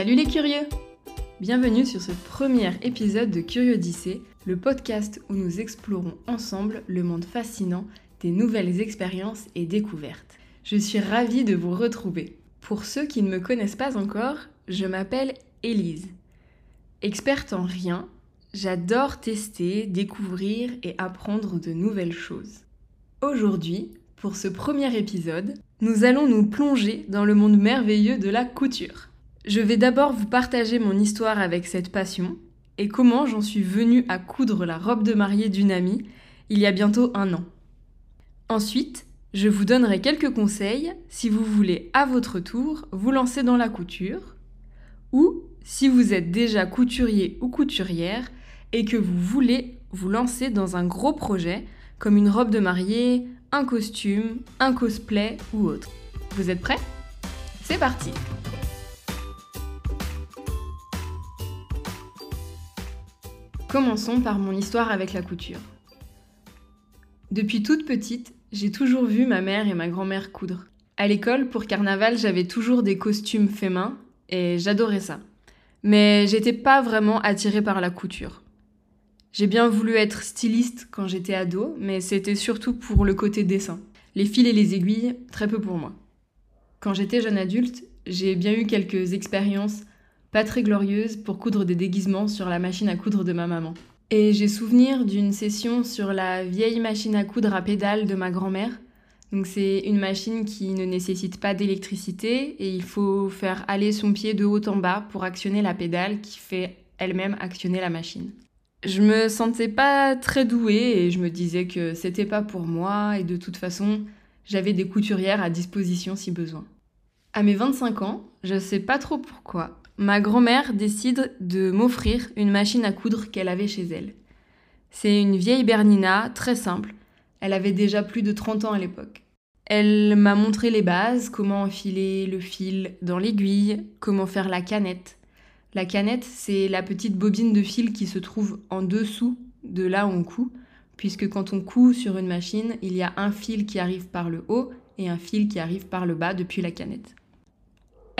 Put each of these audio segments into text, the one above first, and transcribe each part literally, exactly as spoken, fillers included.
Salut les curieux! Bienvenue sur ce premier épisode de Curiodyssée, le podcast où nous explorons ensemble le monde fascinant des nouvelles expériences et découvertes. Je suis ravie de vous retrouver. Pour ceux qui ne me connaissent pas encore, je m'appelle Élise. Experte en rien, j'adore tester, découvrir et apprendre de nouvelles choses. Aujourd'hui, pour ce premier épisode, nous allons nous plonger dans le monde merveilleux de la couture. Je vais d'abord vous partager mon histoire avec cette passion et comment j'en suis venue à coudre la robe de mariée d'une amie il y a bientôt un an. Ensuite, je vous donnerai quelques conseils si vous voulez à votre tour vous lancer dans la couture ou si vous êtes déjà couturier ou couturière et que vous voulez vous lancer dans un gros projet comme une robe de mariée, un costume, un cosplay ou autre. Vous êtes prêts ? C'est parti ! Commençons par mon histoire avec la couture. Depuis toute petite, j'ai toujours vu ma mère et ma grand-mère coudre. À l'école, pour carnaval, j'avais toujours des costumes faits main et j'adorais ça. Mais j'étais pas vraiment attirée par la couture. J'ai bien voulu être styliste quand j'étais ado, mais c'était surtout pour le côté dessin. Les fils et les aiguilles, très peu pour moi. Quand j'étais jeune adulte, j'ai bien eu quelques expériences pas très glorieuses pour coudre des déguisements sur la machine à coudre de ma maman. Et j'ai souvenir d'une session sur la vieille machine à coudre à pédales de ma grand-mère. Donc c'est une machine qui ne nécessite pas d'électricité et il faut faire aller son pied de haut en bas pour actionner la pédale qui fait elle-même actionner la machine. Je me sentais pas très douée et je me disais que c'était pas pour moi et de toute façon, j'avais des couturières à disposition si besoin. À mes vingt-cinq ans, je sais pas trop pourquoi, ma grand-mère décide de m'offrir une machine à coudre qu'elle avait chez elle. C'est une vieille Bernina, très simple. Elle avait déjà plus de trente ans à l'époque. Elle m'a montré les bases, comment enfiler le fil dans l'aiguille, comment faire la canette. La canette, c'est la petite bobine de fil qui se trouve en dessous de là où on coud, puisque quand on coud sur une machine, il y a un fil qui arrive par le haut et un fil qui arrive par le bas depuis la canette.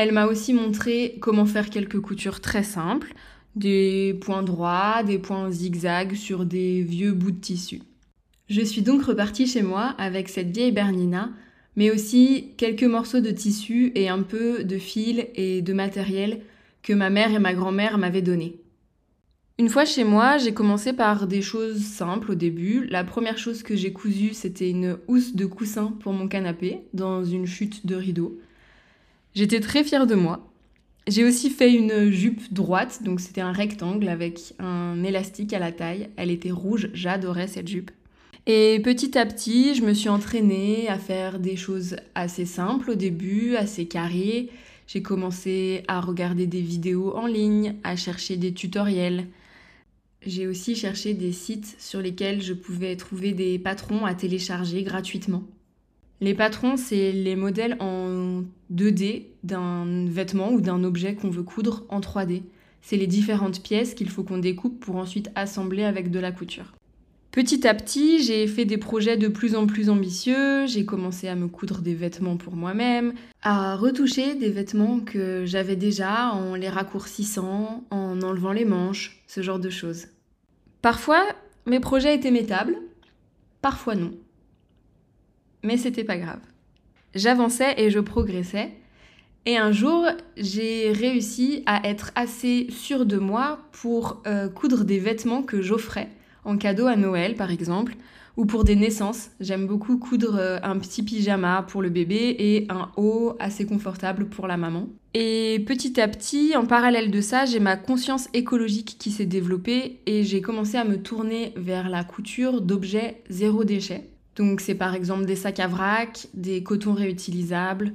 Elle m'a aussi montré comment faire quelques coutures très simples, des points droits, des points zigzag sur des vieux bouts de tissu. Je suis donc repartie chez moi avec cette vieille Bernina, mais aussi quelques morceaux de tissu et un peu de fil et de matériel que ma mère et ma grand-mère m'avaient donné. Une fois chez moi, j'ai commencé par des choses simples au début. La première chose que j'ai cousue, c'était une housse de coussin pour mon canapé, dans une chute de rideau. J'étais très fière de moi. J'ai aussi fait une jupe droite, donc c'était un rectangle avec un élastique à la taille. Elle était rouge, j'adorais cette jupe. Et petit à petit, je me suis entraînée à faire des choses assez simples au début, assez carrées. J'ai commencé à regarder des vidéos en ligne, à chercher des tutoriels. J'ai aussi cherché des sites sur lesquels je pouvais trouver des patrons à télécharger gratuitement. Les patrons, c'est les modèles en deux D d'un vêtement ou d'un objet qu'on veut coudre en trois D. C'est les différentes pièces qu'il faut qu'on découpe pour ensuite assembler avec de la couture. Petit à petit, j'ai fait des projets de plus en plus ambitieux, j'ai commencé à me coudre des vêtements pour moi-même, à retoucher des vêtements que j'avais déjà en les raccourcissant, en enlevant les manches, ce genre de choses. Parfois, mes projets étaient mettables, parfois non. Mais c'était pas grave. J'avançais et je progressais. Et un jour, j'ai réussi à être assez sûre de moi pour euh, coudre des vêtements que j'offrais en cadeau à Noël, par exemple, ou pour des naissances. J'aime beaucoup coudre un petit pyjama pour le bébé et un haut assez confortable pour la maman. Et petit à petit, en parallèle de ça, j'ai ma conscience écologique qui s'est développée et j'ai commencé à me tourner vers la couture d'objets zéro déchet. Donc c'est par exemple des sacs à vrac, des cotons réutilisables,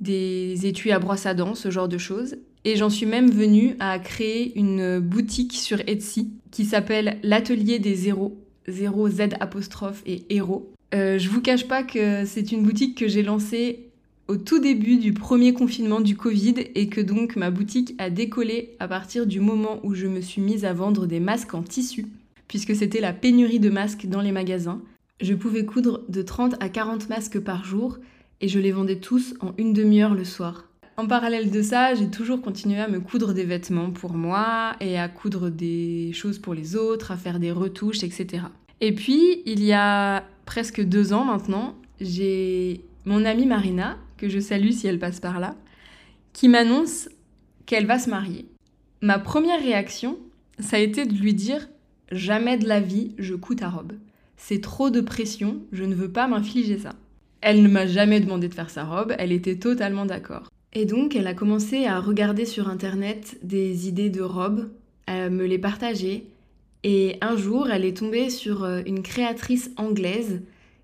des étuis à brosse à dents, ce genre de choses. Et j'en suis même venue à créer une boutique sur Etsy qui s'appelle l'Atelier des Zéros, zéro Z apostrophe et héros. Euh, je vous cache pas que c'est une boutique que j'ai lancée au tout début du premier confinement du Covid et que donc ma boutique a décollé à partir du moment où je me suis mise à vendre des masques en tissu, puisque c'était la pénurie de masques dans les magasins. Je pouvais coudre de trente à quarante masques par jour et je les vendais tous en une demi-heure le soir. En parallèle de ça, j'ai toujours continué à me coudre des vêtements pour moi et à coudre des choses pour les autres, à faire des retouches, et cetera. Et puis, il y a presque deux ans maintenant, j'ai mon amie Marina, que je salue si elle passe par là, qui m'annonce qu'elle va se marier. Ma première réaction, ça a été de lui dire « Jamais de la vie, je couds ta robe. C'est trop de pression, je ne veux pas m'infliger ça. » Elle ne m'a jamais demandé de faire sa robe, elle était totalement d'accord. Et donc, elle a commencé à regarder sur internet des idées de robes, à me les partager. Et un jour, elle est tombée sur une créatrice anglaise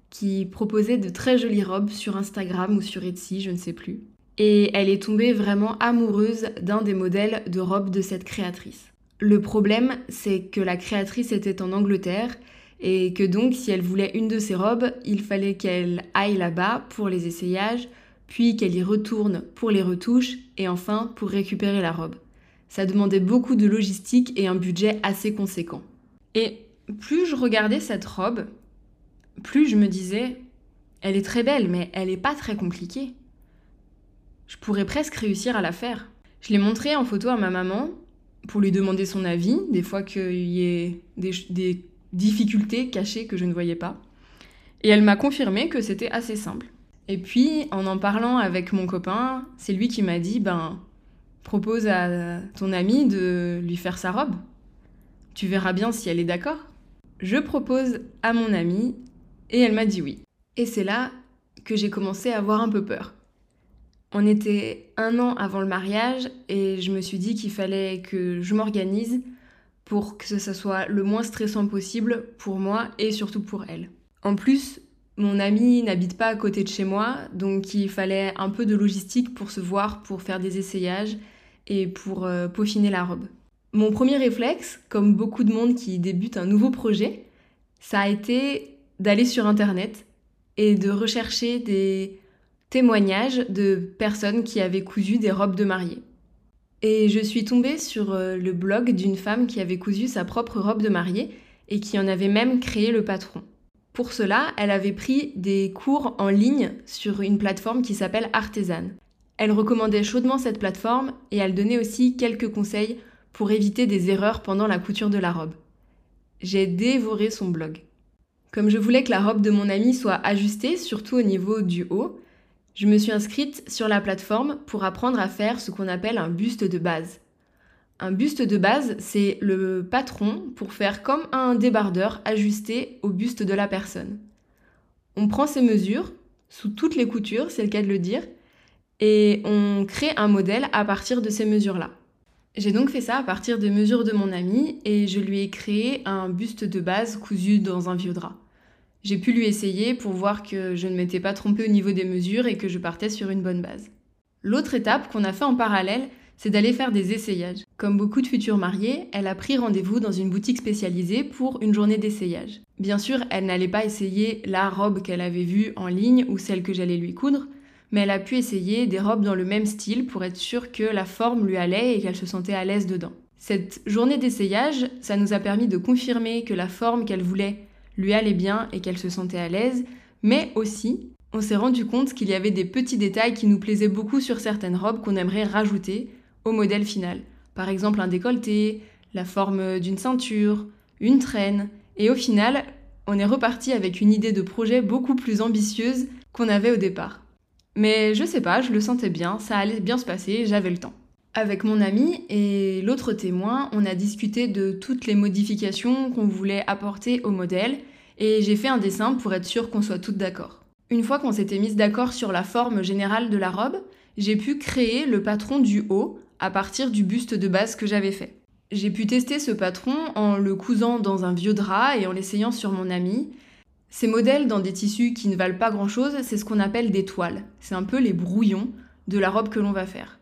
qui proposait de très jolies robes sur Instagram ou sur Etsy, je ne sais plus. Et elle est tombée vraiment amoureuse d'un des modèles de robes de cette créatrice. Le problème, c'est que la créatrice était en Angleterre et que donc, si elle voulait une de ses robes, il fallait qu'elle aille là-bas pour les essayages, puis qu'elle y retourne pour les retouches et enfin pour récupérer la robe. Ça demandait beaucoup de logistique et un budget assez conséquent. Et plus je regardais cette robe, plus je me disais, elle est très belle, mais elle n'est pas très compliquée. Je pourrais presque réussir à la faire. Je l'ai montrée en photo à ma maman pour lui demander son avis, des fois qu'il y ait des, des difficultés cachées que je ne voyais pas. Et elle m'a confirmé que c'était assez simple. Et puis, en en parlant avec mon copain, c'est lui qui m'a dit, ben... propose à ton amie de lui faire sa robe. Tu verras bien si elle est d'accord. Je propose à mon amie et elle m'a dit oui. Et c'est là que j'ai commencé à avoir un peu peur. On était un an avant le mariage et je me suis dit qu'il fallait que je m'organise pour que ça soit le moins stressant possible pour moi et surtout pour elle. En plus, mon amie n'habite pas à côté de chez moi, donc il fallait un peu de logistique pour se voir, pour faire des essayages et pour euh, peaufiner la robe. Mon premier réflexe, comme beaucoup de monde qui débute un nouveau projet, ça a été d'aller sur internet et de rechercher des témoignages de personnes qui avaient cousu des robes de mariée. Et je suis tombée sur le blog d'une femme qui avait cousu sa propre robe de mariée et qui en avait même créé le patron. Pour cela, elle avait pris des cours en ligne sur une plateforme qui s'appelle Artesane. Elle recommandait chaudement cette plateforme et elle donnait aussi quelques conseils pour éviter des erreurs pendant la couture de la robe. J'ai dévoré son blog. Comme je voulais que la robe de mon amie soit ajustée, surtout au niveau du haut, je me suis inscrite sur la plateforme pour apprendre à faire ce qu'on appelle un buste de base. Un buste de base, c'est le patron pour faire comme un débardeur ajusté au buste de la personne. On prend ses mesures, sous toutes les coutures, c'est le cas de le dire, et on crée un modèle à partir de ces mesures-là. J'ai donc fait ça à partir des mesures de mon amie et je lui ai créé un buste de base cousu dans un vieux drap. J'ai pu lui essayer pour voir que je ne m'étais pas trompée au niveau des mesures et que je partais sur une bonne base. L'autre étape qu'on a fait en parallèle, c'est d'aller faire des essayages. Comme beaucoup de futurs mariés, elle a pris rendez-vous dans une boutique spécialisée pour une journée d'essayage. Bien sûr, elle n'allait pas essayer la robe qu'elle avait vue en ligne ou celle que j'allais lui coudre, mais elle a pu essayer des robes dans le même style pour être sûre que la forme lui allait et qu'elle se sentait à l'aise dedans. Cette journée d'essayage, ça nous a permis de confirmer que la forme qu'elle voulait lui allait bien et qu'elle se sentait à l'aise, mais aussi, on s'est rendu compte qu'il y avait des petits détails qui nous plaisaient beaucoup sur certaines robes qu'on aimerait rajouter au modèle final. Par exemple un décolleté, la forme d'une ceinture, une traîne. Et au final, on est reparti avec une idée de projet beaucoup plus ambitieuse qu'on avait au départ. Mais je sais pas, je le sentais bien, ça allait bien se passer, j'avais le temps. Avec mon ami et l'autre témoin, on a discuté de toutes les modifications qu'on voulait apporter au modèle et j'ai fait un dessin pour être sûre qu'on soit toutes d'accord. Une fois qu'on s'était mises d'accord sur la forme générale de la robe, j'ai pu créer le patron du haut à partir du buste de base que j'avais fait. J'ai pu tester ce patron en le cousant dans un vieux drap et en l'essayant sur mon amie. Ces modèles dans des tissus qui ne valent pas grand-chose, c'est ce qu'on appelle des toiles. C'est un peu les brouillons de la robe que l'on va faire.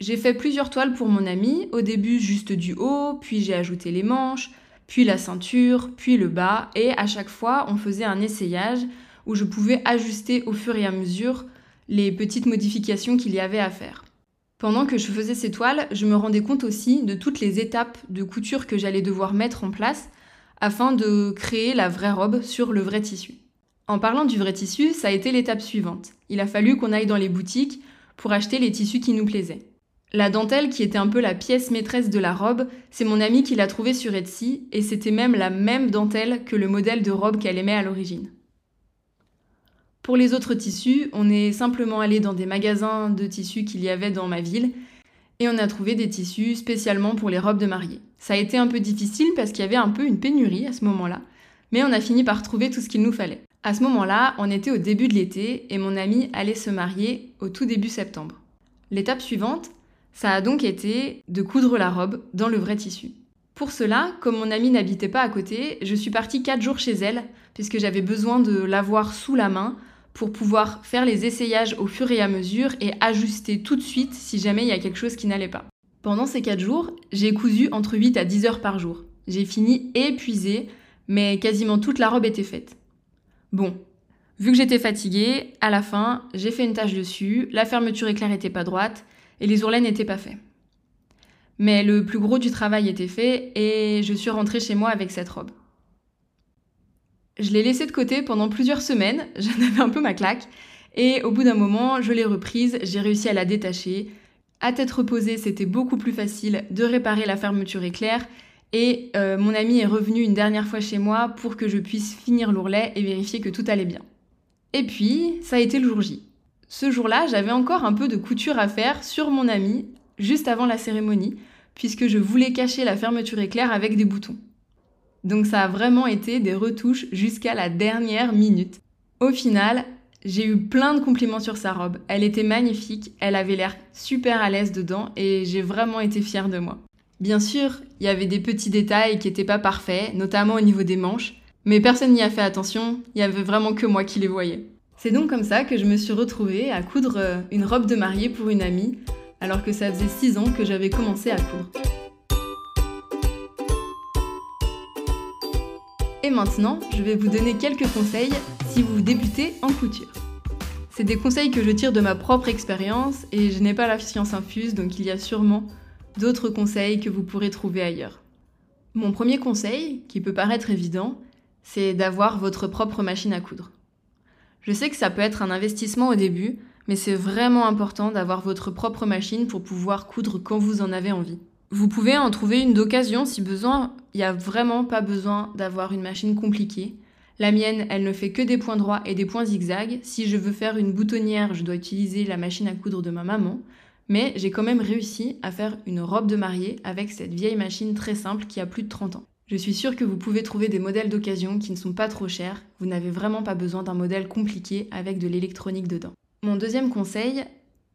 J'ai fait plusieurs toiles pour mon amie, au début juste du haut, puis j'ai ajouté les manches, puis la ceinture, puis le bas, et à chaque fois on faisait un essayage où je pouvais ajuster au fur et à mesure les petites modifications qu'il y avait à faire. Pendant que je faisais ces toiles, je me rendais compte aussi de toutes les étapes de couture que j'allais devoir mettre en place afin de créer la vraie robe sur le vrai tissu. En parlant du vrai tissu, ça a été l'étape suivante. Il a fallu qu'on aille dans les boutiques pour acheter les tissus qui nous plaisaient. La dentelle, qui était un peu la pièce maîtresse de la robe, c'est mon amie qui l'a trouvée sur Etsy, et c'était même la même dentelle que le modèle de robe qu'elle aimait à l'origine. Pour les autres tissus, on est simplement allé dans des magasins de tissus qu'il y avait dans ma ville, et on a trouvé des tissus spécialement pour les robes de mariée. Ça a été un peu difficile parce qu'il y avait un peu une pénurie à ce moment-là, mais on a fini par trouver tout ce qu'il nous fallait. À ce moment-là, on était au début de l'été, et mon amie allait se marier au tout début septembre. L'étape suivante, ça a donc été de coudre la robe dans le vrai tissu. Pour cela, comme mon amie n'habitait pas à côté, je suis partie quatre jours chez elle, puisque j'avais besoin de l'avoir sous la main pour pouvoir faire les essayages au fur et à mesure et ajuster tout de suite si jamais il y a quelque chose qui n'allait pas. Pendant ces quatre jours, j'ai cousu entre huit à dix heures par jour. J'ai fini épuisée, mais quasiment toute la robe était faite. Bon, vu que j'étais fatiguée, à la fin, j'ai fait une tâche dessus, la fermeture éclair n'était pas droite, et les ourlets n'étaient pas faits. Mais le plus gros du travail était fait et je suis rentrée chez moi avec cette robe. Je l'ai laissée de côté pendant plusieurs semaines, j'en avais un peu ma claque, et au bout d'un moment, je l'ai reprise, j'ai réussi à la détacher. À tête reposée, c'était beaucoup plus facile de réparer la fermeture éclair, et euh, mon amie est revenue une dernière fois chez moi pour que je puisse finir l'ourlet et vérifier que tout allait bien. Et puis, ça a été le jour J. Ce jour-là, j'avais encore un peu de couture à faire sur mon amie, juste avant la cérémonie, puisque je voulais cacher la fermeture éclair avec des boutons. Donc ça a vraiment été des retouches jusqu'à la dernière minute. Au final, j'ai eu plein de compliments sur sa robe. Elle était magnifique, elle avait l'air super à l'aise dedans et j'ai vraiment été fière de moi. Bien sûr, il y avait des petits détails qui n'étaient pas parfaits, notamment au niveau des manches, mais personne n'y a fait attention, il n'y avait vraiment que moi qui les voyais. C'est donc comme ça que je me suis retrouvée à coudre une robe de mariée pour une amie, alors que ça faisait six ans que j'avais commencé à coudre. Et maintenant, je vais vous donner quelques conseils si vous débutez en couture. C'est des conseils que je tire de ma propre expérience et je n'ai pas la science infuse, donc il y a sûrement d'autres conseils que vous pourrez trouver ailleurs. Mon premier conseil, qui peut paraître évident, c'est d'avoir votre propre machine à coudre. Je sais que ça peut être un investissement au début, mais c'est vraiment important d'avoir votre propre machine pour pouvoir coudre quand vous en avez envie. Vous pouvez en trouver une d'occasion si besoin, il n'y a vraiment pas besoin d'avoir une machine compliquée. La mienne, elle ne fait que des points droits et des points zigzags. Si je veux faire une boutonnière, je dois utiliser la machine à coudre de ma maman, mais j'ai quand même réussi à faire une robe de mariée avec cette vieille machine très simple qui a plus de trente ans. Je suis sûre que vous pouvez trouver des modèles d'occasion qui ne sont pas trop chers, vous n'avez vraiment pas besoin d'un modèle compliqué avec de l'électronique dedans. Mon deuxième conseil,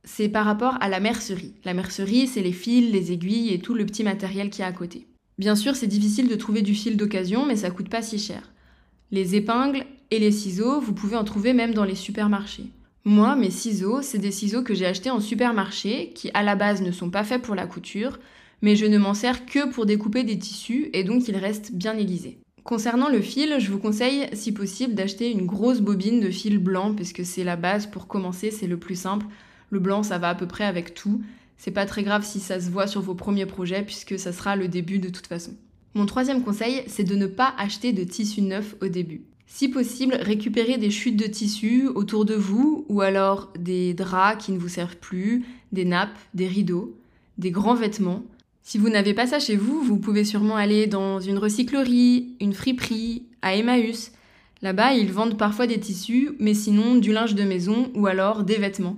c'est par rapport à la mercerie. La mercerie, c'est les fils, les aiguilles et tout le petit matériel qu'il y a à côté. Bien sûr, c'est difficile de trouver du fil d'occasion, mais ça coûte pas si cher. Les épingles et les ciseaux, vous pouvez en trouver même dans les supermarchés. Moi, mes ciseaux, c'est des ciseaux que j'ai achetés en supermarché, qui à la base ne sont pas faits pour la couture, mais je ne m'en sers que pour découper des tissus et donc ils restent bien aiguisés. Concernant le fil, je vous conseille si possible d'acheter une grosse bobine de fil blanc parce que c'est la base pour commencer, c'est le plus simple. Le blanc, ça va à peu près avec tout. C'est pas très grave si ça se voit sur vos premiers projets puisque ça sera le début de toute façon. Mon troisième conseil, c'est de ne pas acheter de tissu neuf au début. Si possible, récupérez des chutes de tissu autour de vous ou alors des draps qui ne vous servent plus, des nappes, des rideaux, des grands vêtements. Si vous n'avez pas ça chez vous, vous pouvez sûrement aller dans une recyclerie, une friperie, à Emmaüs. Là-bas, ils vendent parfois des tissus, mais sinon du linge de maison ou alors des vêtements.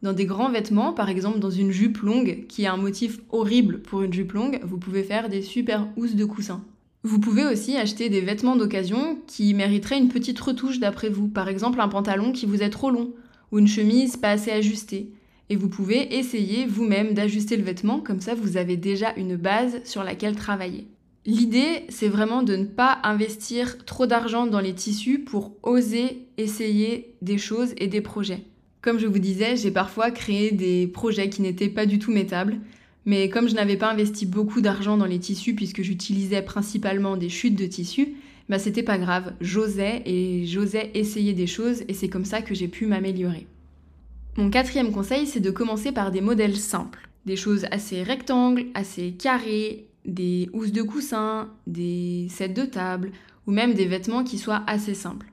Dans des grands vêtements, par exemple dans une jupe longue, qui a un motif horrible pour une jupe longue, vous pouvez faire des super housses de coussin. Vous pouvez aussi acheter des vêtements d'occasion qui mériteraient une petite retouche d'après vous. Par exemple, un pantalon qui vous est trop long ou une chemise pas assez ajustée. Et vous pouvez essayer vous-même d'ajuster le vêtement, comme ça vous avez déjà une base sur laquelle travailler. L'idée, c'est vraiment de ne pas investir trop d'argent dans les tissus pour oser essayer des choses et des projets. Comme je vous disais, j'ai parfois créé des projets qui n'étaient pas du tout mettables, mais comme je n'avais pas investi beaucoup d'argent dans les tissus puisque j'utilisais principalement des chutes de tissus, bah c'était pas grave, j'osais et j'osais essayer des choses et c'est comme ça que j'ai pu m'améliorer. Mon quatrième conseil, c'est de commencer par des modèles simples. Des choses assez rectangles, assez carrées, des housses de coussin, des sets de table, ou même des vêtements qui soient assez simples.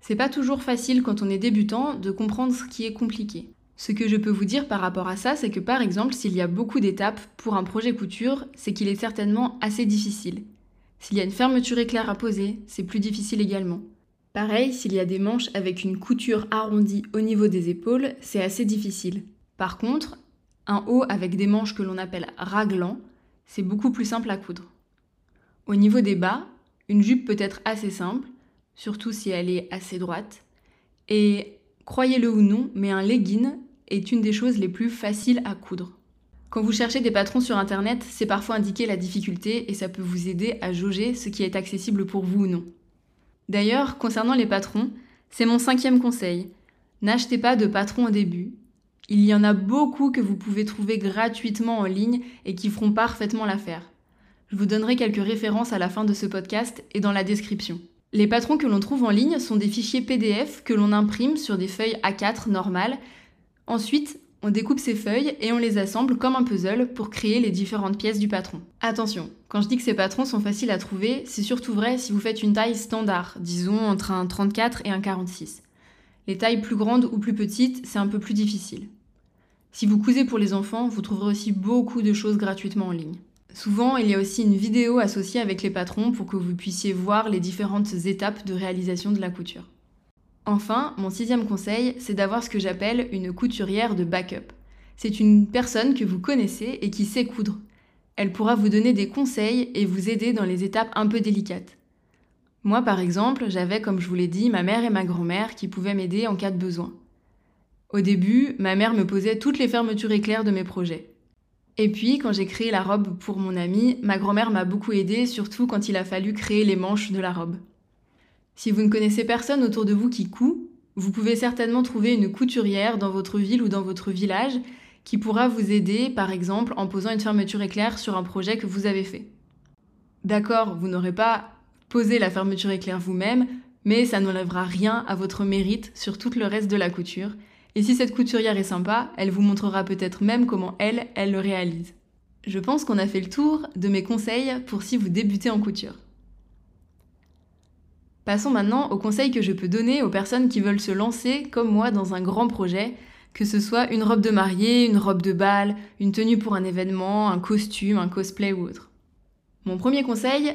C'est pas toujours facile quand on est débutant de comprendre ce qui est compliqué. Ce que je peux vous dire par rapport à ça, c'est que par exemple, s'il y a beaucoup d'étapes pour un projet couture, c'est qu'il est certainement assez difficile. S'il y a une fermeture éclair à poser, c'est plus difficile également. Pareil, s'il y a des manches avec une couture arrondie au niveau des épaules, c'est assez difficile. Par contre, un haut avec des manches que l'on appelle raglan, c'est beaucoup plus simple à coudre. Au niveau des bas, une jupe peut être assez simple, surtout si elle est assez droite. Et croyez-le ou non, mais un legging est une des choses les plus faciles à coudre. Quand vous cherchez des patrons sur internet, c'est parfois indiqué la difficulté et ça peut vous aider à jauger ce qui est accessible pour vous ou non. D'ailleurs, concernant les patrons, c'est mon cinquième conseil. N'achetez pas de patrons au début. Il y en a beaucoup que vous pouvez trouver gratuitement en ligne et qui feront parfaitement l'affaire. Je vous donnerai quelques références à la fin de ce podcast et dans la description. Les patrons que l'on trouve en ligne sont des fichiers P D F que l'on imprime sur des feuilles A quatre normales. Ensuite, on découpe ces feuilles et on les assemble comme un puzzle pour créer les différentes pièces du patron. Attention, quand je dis que ces patrons sont faciles à trouver, c'est surtout vrai si vous faites une taille standard, disons entre un trente-quatre et un quarante-six. Les tailles plus grandes ou plus petites, c'est un peu plus difficile. Si vous cousez pour les enfants, vous trouverez aussi beaucoup de choses gratuitement en ligne. Souvent, il y a aussi une vidéo associée avec les patrons pour que vous puissiez voir les différentes étapes de réalisation de la couture. Enfin, mon sixième conseil, c'est d'avoir ce que j'appelle une couturière de backup. C'est une personne que vous connaissez et qui sait coudre. Elle pourra vous donner des conseils et vous aider dans les étapes un peu délicates. Moi, par exemple, j'avais, comme je vous l'ai dit, ma mère et ma grand-mère qui pouvaient m'aider en cas de besoin. Au début, ma mère me posait toutes les fermetures éclairs de mes projets. Et puis, quand j'ai créé la robe pour mon ami, ma grand-mère m'a beaucoup aidée, surtout quand il a fallu créer les manches de la robe. Si vous ne connaissez personne autour de vous qui coud, vous pouvez certainement trouver une couturière dans votre ville ou dans votre village qui pourra vous aider, par exemple, en posant une fermeture éclair sur un projet que vous avez fait. D'accord, vous n'aurez pas posé la fermeture éclair vous-même, mais ça n'enlèvera rien à votre mérite sur tout le reste de la couture. Et si cette couturière est sympa, elle vous montrera peut-être même comment elle, elle le réalise. Je pense qu'on a fait le tour de mes conseils pour si vous débutez en couture. Passons maintenant aux conseils que je peux donner aux personnes qui veulent se lancer, comme moi, dans un grand projet, que ce soit une robe de mariée, une robe de bal, une tenue pour un événement, un costume, un cosplay ou autre. Mon premier conseil,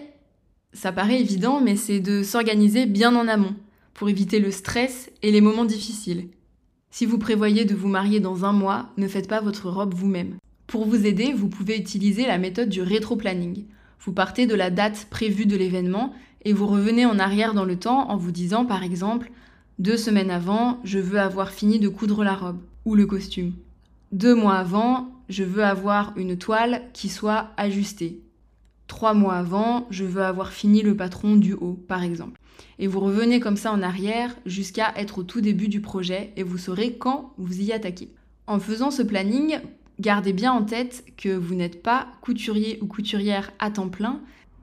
ça paraît évident, mais c'est de s'organiser bien en amont, pour éviter le stress et les moments difficiles. Si vous prévoyez de vous marier dans un mois, ne faites pas votre robe vous-même. Pour vous aider, vous pouvez utiliser la méthode du rétro-planning. Vous partez de la date prévue de l'événement et vous revenez en arrière dans le temps en vous disant par exemple « Deux semaines avant, je veux avoir fini de coudre la robe ou le costume. Deux mois avant, je veux avoir une toile qui soit ajustée. Trois mois avant, je veux avoir fini le patron du haut, par exemple. » Et vous revenez comme ça en arrière jusqu'à être au tout début du projet et vous saurez quand vous y attaquez. En faisant ce planning, gardez bien en tête que vous n'êtes pas couturier ou couturière à temps plein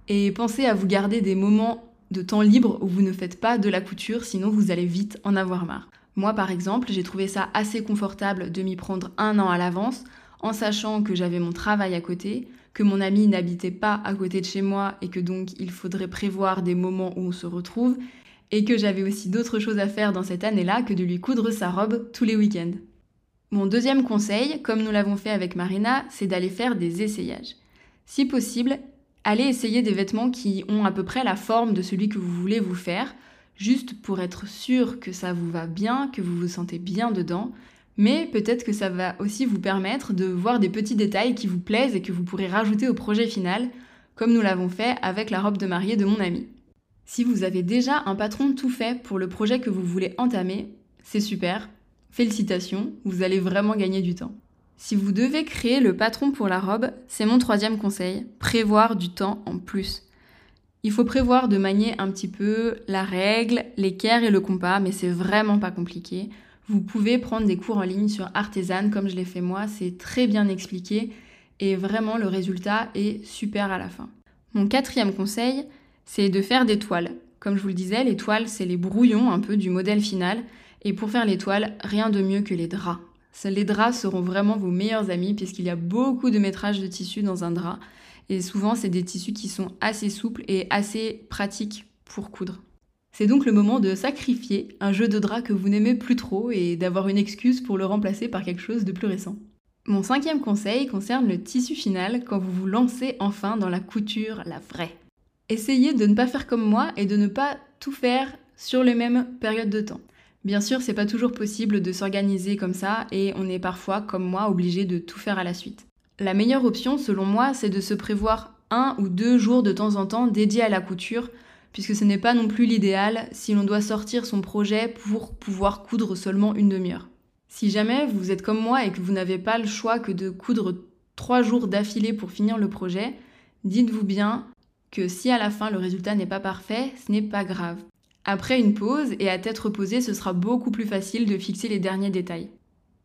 et pensez à vous garder des moments de temps libre où vous ne faites pas de la couture, sinon vous allez vite en avoir marre. Moi, par exemple, j'ai trouvé ça assez confortable de m'y prendre un an à l'avance en sachant que j'avais mon travail à côté, que mon ami n'habitait pas à côté de chez moi et que donc il faudrait prévoir des moments où on se retrouve, et que j'avais aussi d'autres choses à faire dans cette année-là que de lui coudre sa robe tous les week-ends. Mon deuxième conseil, comme nous l'avons fait avec Marina, c'est d'aller faire des essayages. Si possible, allez essayer des vêtements qui ont à peu près la forme de celui que vous voulez vous faire, juste pour être sûr que ça vous va bien, que vous vous sentez bien dedans, mais peut-être que ça va aussi vous permettre de voir des petits détails qui vous plaisent et que vous pourrez rajouter au projet final, comme nous l'avons fait avec la robe de mariée de mon amie. Si vous avez déjà un patron tout fait pour le projet que vous voulez entamer, c'est super, félicitations, vous allez vraiment gagner du temps. Si vous devez créer le patron pour la robe, c'est mon troisième conseil, prévoir du temps en plus. Il faut prévoir de manier un petit peu la règle, l'équerre et le compas, mais c'est vraiment pas compliqué. Vous pouvez prendre des cours en ligne sur Artesane, comme je l'ai fait moi, c'est très bien expliqué et vraiment le résultat est super à la fin. Mon quatrième conseil, c'est de faire des toiles. Comme je vous le disais, les toiles, c'est les brouillons un peu du modèle final et pour faire les toiles, rien de mieux que les draps. Les draps seront vraiment vos meilleurs amis puisqu'il y a beaucoup de métrages de tissus dans un drap et souvent c'est des tissus qui sont assez souples et assez pratiques pour coudre. C'est donc le moment de sacrifier un jeu de drap que vous n'aimez plus trop et d'avoir une excuse pour le remplacer par quelque chose de plus récent. Mon cinquième conseil concerne le tissu final quand vous vous lancez enfin dans la couture, la vraie. Essayez de ne pas faire comme moi et de ne pas tout faire sur les mêmes périodes de temps. Bien sûr, c'est pas toujours possible de s'organiser comme ça et on est parfois, comme moi, obligé de tout faire à la suite. La meilleure option, selon moi, c'est de se prévoir un ou deux jours de temps en temps dédiés à la couture, puisque ce n'est pas non plus l'idéal si l'on doit sortir son projet pour pouvoir coudre seulement une demi-heure. Si jamais vous êtes comme moi et que vous n'avez pas le choix que de coudre trois jours d'affilée pour finir le projet, dites-vous bien que si à la fin le résultat n'est pas parfait, ce n'est pas grave. Après une pause et à tête reposée, ce sera beaucoup plus facile de fixer les derniers détails.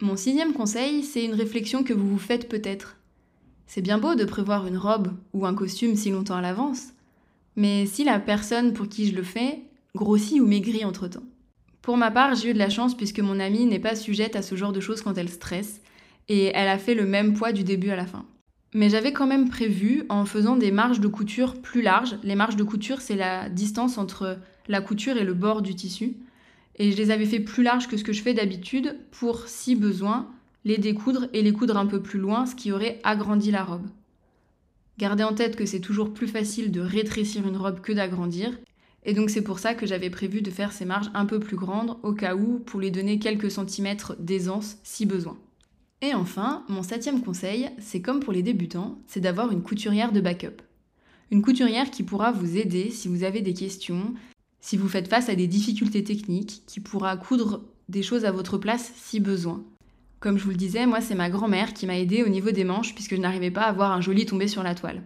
Mon sixième conseil, c'est une réflexion que vous vous faites peut-être. C'est bien beau de prévoir une robe ou un costume si longtemps à l'avance, mais si la personne pour qui je le fais grossit ou maigrit entre-temps. Pour ma part, j'ai eu de la chance puisque mon amie n'est pas sujette à ce genre de choses quand elle stresse, et elle a fait le même poids du début à la fin. Mais j'avais quand même prévu, en faisant des marges de couture plus larges, les marges de couture c'est la distance entre la couture et le bord du tissu, et je les avais fait plus larges que ce que je fais d'habitude pour, si besoin, les découdre et les coudre un peu plus loin, ce qui aurait agrandi la robe. Gardez en tête que c'est toujours plus facile de rétrécir une robe que d'agrandir, et donc c'est pour ça que j'avais prévu de faire ces marges un peu plus grandes, au cas où, pour lui donner quelques centimètres d'aisance si besoin. Et enfin, mon septième conseil, c'est comme pour les débutants, c'est d'avoir une couturière de backup. Une couturière qui pourra vous aider si vous avez des questions, si vous faites face à des difficultés techniques, qui pourra coudre des choses à votre place si besoin. Comme je vous le disais, moi c'est ma grand-mère qui m'a aidée au niveau des manches puisque je n'arrivais pas à avoir un joli tombé sur la toile.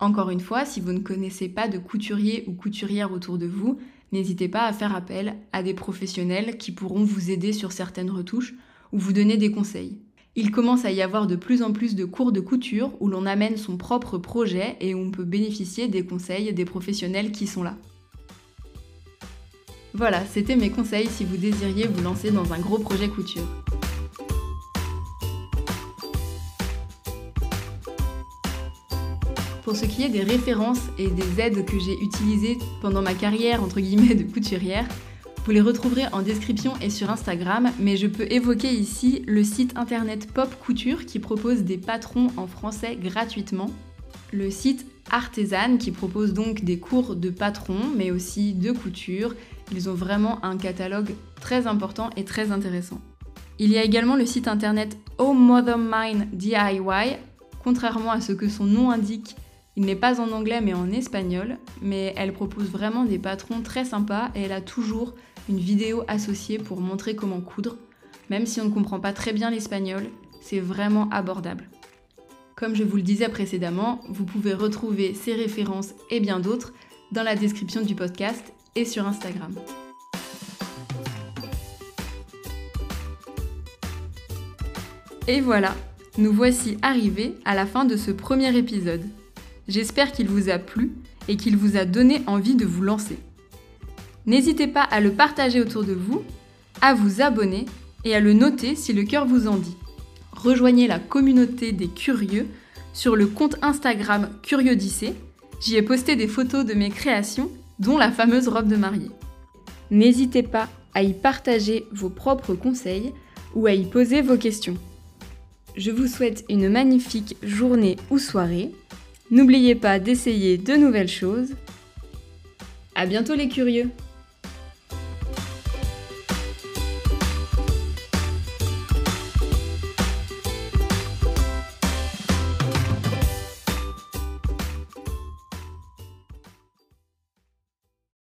Encore une fois, si vous ne connaissez pas de couturier ou couturière autour de vous, n'hésitez pas à faire appel à des professionnels qui pourront vous aider sur certaines retouches ou vous donner des conseils. Il commence à y avoir de plus en plus de cours de couture où l'on amène son propre projet et où on peut bénéficier des conseils des professionnels qui sont là. Voilà, c'était mes conseils si vous désiriez vous lancer dans un gros projet couture. Pour ce qui est des références et des aides que j'ai utilisées pendant ma carrière entre guillemets de couturière, vous les retrouverez en description et sur Instagram, mais je peux évoquer ici le site internet Pop Couture qui propose des patrons en français gratuitement, le site Artesane qui propose donc des cours de patrons mais aussi de couture. Ils ont vraiment un catalogue très important et très intéressant. Il y a également le site internet Oh Mother Mine D I Y. Contrairement à ce que son nom indique, il n'est pas en anglais mais en espagnol, mais elle propose vraiment des patrons très sympas et elle a toujours une vidéo associée pour montrer comment coudre. Même si on ne comprend pas très bien l'espagnol, c'est vraiment abordable. Comme je vous le disais précédemment, vous pouvez retrouver ces références et bien d'autres dans la description du podcast et sur Instagram. Et voilà, nous voici arrivés à la fin de ce premier épisode. J'espère qu'il vous a plu et qu'il vous a donné envie de vous lancer. N'hésitez pas à le partager autour de vous, à vous abonner et à le noter si le cœur vous en dit. Rejoignez la communauté des curieux sur le compte Instagram Curiodyssée. J'y ai posté des photos de mes créations, dont la fameuse robe de mariée. N'hésitez pas à y partager vos propres conseils ou à y poser vos questions. Je vous souhaite une magnifique journée ou soirée. N'oubliez pas d'essayer de nouvelles choses. À bientôt les curieux!